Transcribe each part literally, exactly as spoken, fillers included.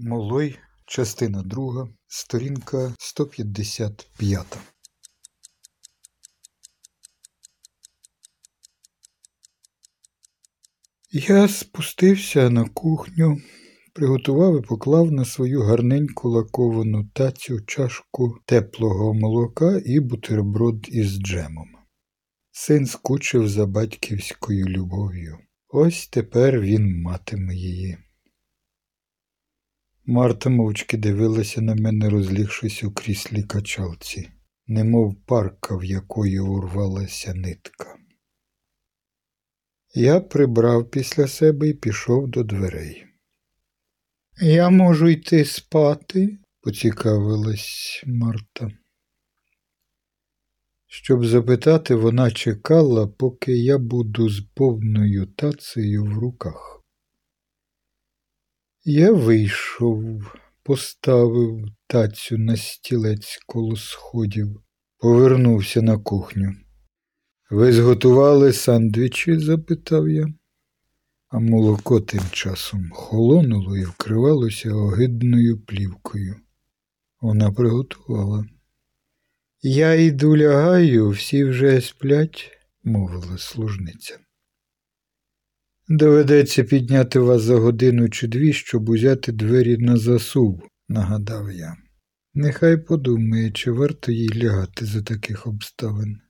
Молой, частина друга, сторінка сто п'ятдесят п'ять. Я спустився на кухню, приготував і поклав на свою гарненьку лаковану тацю чашку теплого молока і бутерброд із джемом. Син скучив за батьківською любов'ю. Ось тепер він матиме її. Марта мовчки дивилася на мене, розлігшись у кріслі качалці, немов парка, в якої урвалася нитка. Я прибрав після себе і пішов до дверей. «Я можу йти спати?» – поцікавилась Марта. Щоб запитати, вона чекала, поки я буду з повною тацею в руках. Я вийшов, поставив тацю на стілець коло сходів, повернувся на кухню. «Ви зготували сандвічі?» – запитав я. А молоко тим часом холонуло і вкривалося огидною плівкою. Вона приготувала. «Я йду лягаю, всі вже сплять», – мовила служниця. «Доведеться підняти вас за годину чи дві, щоб узяти двері на засув», – нагадав я. Нехай подумає, чи варто їй лягати за таких обставин.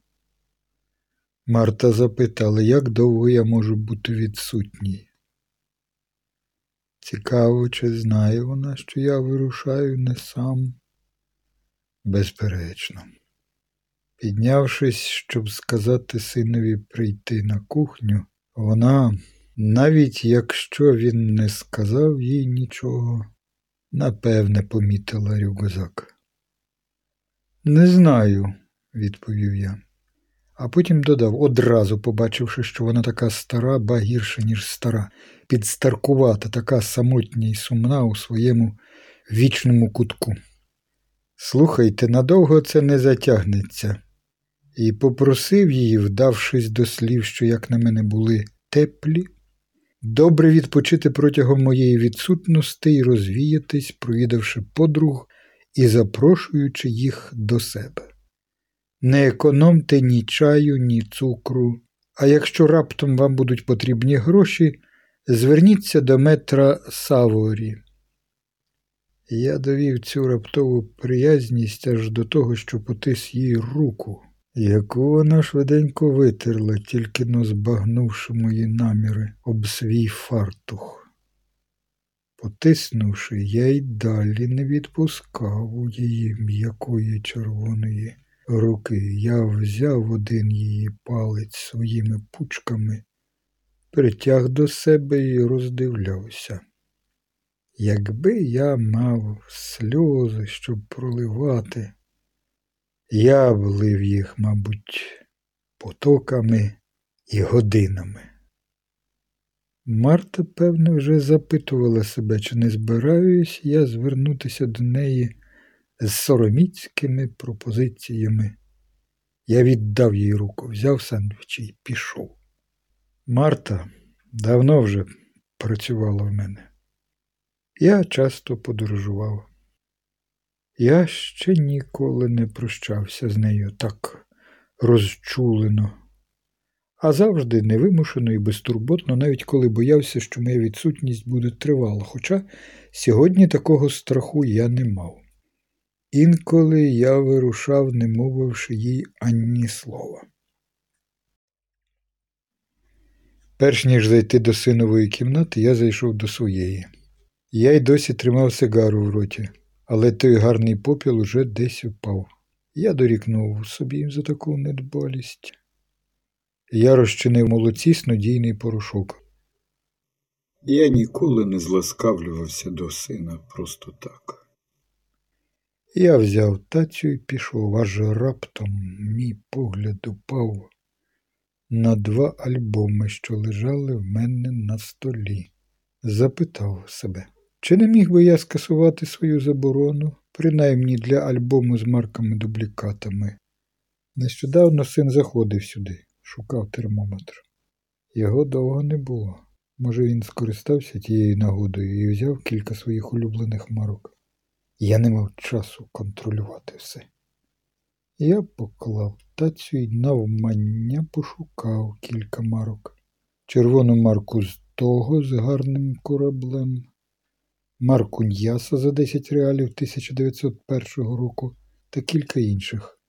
Марта запитала, як довго я можу бути відсутній. Цікаво, чи знає вона, що я вирушаю не сам? Безперечно. Піднявшись, щоб сказати синові прийти на кухню, вона... навіть якщо він не сказав їй нічого, напевне помітила рюкзак. «Не знаю», – відповів я, а потім додав, одразу побачивши, що вона така стара, ба гірше, ніж стара, підстаркувата, така самотня і сумна у своєму вічному кутку. «Слухайте, надовго це не затягнеться», – і попросив її, вдавшись до слів, що, як на мене, були теплі, добре відпочити протягом моєї відсутності і розвіятись, провідавши подруг і запрошуючи їх до себе. Не економте ні чаю, ні цукру, а якщо раптом вам будуть потрібні гроші, зверніться до метра Саворі. Я довів цю раптову приязність аж до того, що потис їй руку, яку вона швиденько витерла, тільки-но збагнувши мої наміри об свій фартух. Потиснувши, я й далі не відпускав у її м'якої червоної руки. Я взяв один її палець своїми пучками, притяг до себе і роздивлявся. Якби я мав сльози, щоб проливати, я влив їх, мабуть, потоками і годинами. Марта, певно, вже запитувала себе, чи не збираюсь я звернутися до неї з сороміцькими пропозиціями. Я віддав їй руку, взяв сандвічі і пішов. Марта давно вже працювала в мене. Я часто подорожував. Я ще ніколи не прощався з нею так розчулено, а завжди невимушено і безтурботно, навіть коли боявся, що моя відсутність буде тривала, хоча сьогодні такого страху я не мав. Інколи я вирушав, не мовивши їй ані слова. Перш ніж зайти до синової кімнати, я зайшов до своєї. Я й досі тримав сигару в роті. Але той гарний попіл уже десь упав. Я дорікнув собі за таку недбалість. Я розчинив молоці снодійний порошок. Я ніколи не зласкавлювався до сина просто так. Я взяв тацю і пішов, аж раптом мій погляд упав на два альбоми, що лежали в мене на столі. Запитав себе. Чи не міг би я скасувати свою заборону, принаймні для альбому з марками-дублікатами? Нещодавно син заходив сюди, шукав термометр. Його довго не було. Може, він скористався тією нагодою і взяв кілька своїх улюблених марок. Я не мав часу контролювати все. Я поклав тацю і навмання пошукав кілька марок. Червону марку з того, з гарним кораблем, марку Н'ясо за десять реалів тисяча дев'ятсот першого року та кілька інших.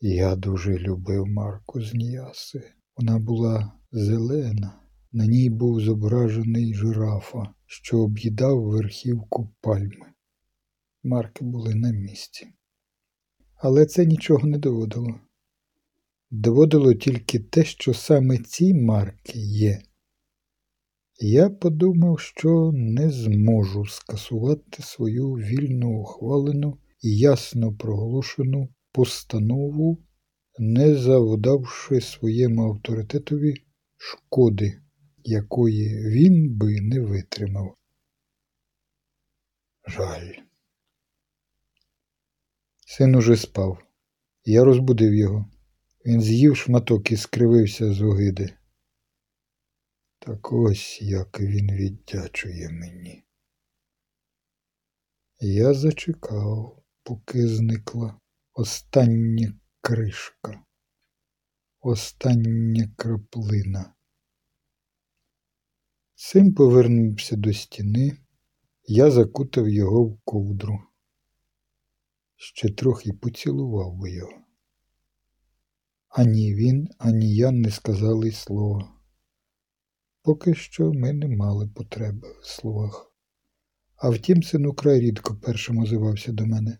Я дуже любив марку з Н'яси. Вона була зелена. На ній був зображений жирафа, що об'їдав верхівку пальми. Марки були на місці. Але це нічого не доводило. Доводило тільки те, що саме ці марки є. Я подумав, що не зможу скасувати свою вільно ухвалену і ясно проголошену постанову, не завдавши своєму авторитетові шкоди, якої він би не витримав. Жаль. Син уже спав. Я розбудив його. Він з'їв шматок і скривився з огиди. Так ось як він віддячує мені. Я зачекав, поки зникла остання кришка, остання краплина. Син повернувся до стіни, я закутав його в ковдру. Ще трохи поцілував би його. Ані він, ані я не сказали й слова. Поки що ми не мали потреби в словах. А втім, син украй рідко першим озивався до мене.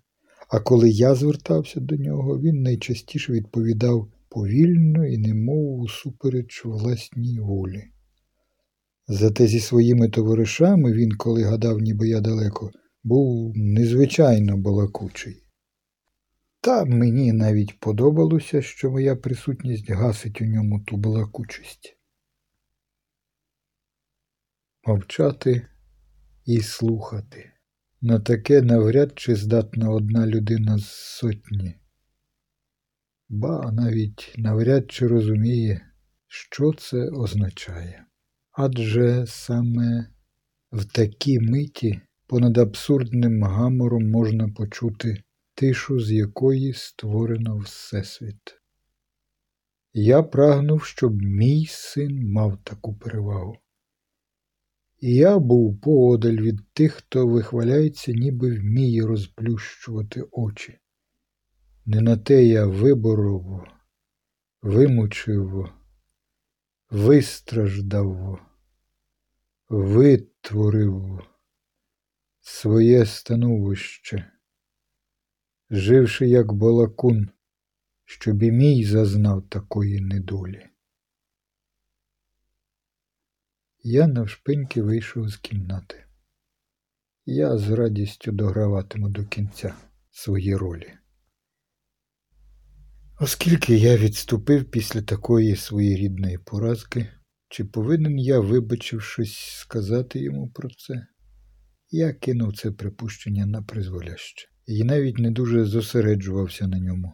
А коли я звертався до нього, він найчастіше відповідав повільно і немов усупереч власній волі. Зате зі своїми товаришами він, коли гадав, ніби я далеко, був незвичайно балакучий. Та мені навіть подобалося, що моя присутність гасить у ньому ту балакучість. Мовчати і слухати. На таке навряд чи здатна одна людина з сотні. Ба навіть навряд чи розуміє, що це означає. Адже саме в такій миті понад абсурдним гамором можна почути тишу, з якої створено Всесвіт. Я прагнув, щоб мій син мав таку перевагу. І я був поодаль від тих, хто вихваляється, ніби вміє розплющувати очі. Не на те я виборов, вимучив, вистраждав, витворив своє становище, живши як балакун, щоб і мій зазнав такої недолі. Я навшпиньки вийшов з кімнати. Я з радістю дограватиму до кінця свої ролі. Оскільки я відступив після такої своєрідної поразки, чи повинен я, вибачившись, сказати йому про це? Я кинув це припущення на призволяще і навіть не дуже зосереджувався на ньому.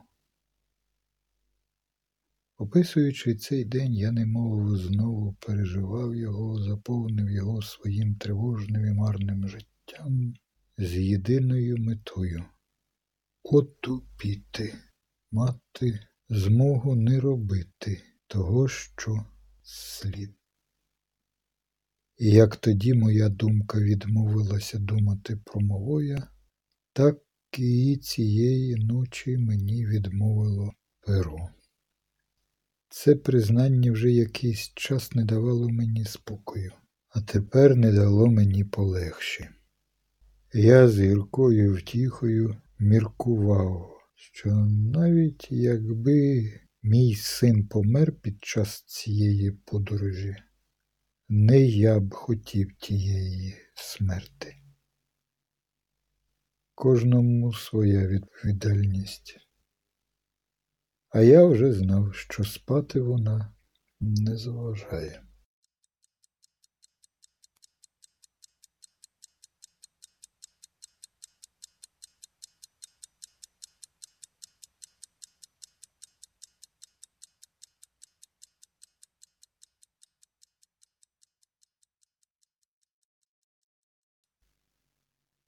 Описуючи цей день, я немов знову переживав його, заповнив його своїм тривожним і марним життям з єдиною метою – отупіти, мати змогу не робити того, що слід. І як тоді моя думка відмовилася думати про Молоя, так і цієї ночі мені відмовило перо. Це признання вже якийсь час не давало мені спокою, а тепер не дало мені полегші. Я з гіркою втіхою міркував, що навіть якби мій син помер під час цієї подорожі, не я б хотів тієї смерти. Кожному своя відповідальність. А я вже знав, що спати вона не заважає.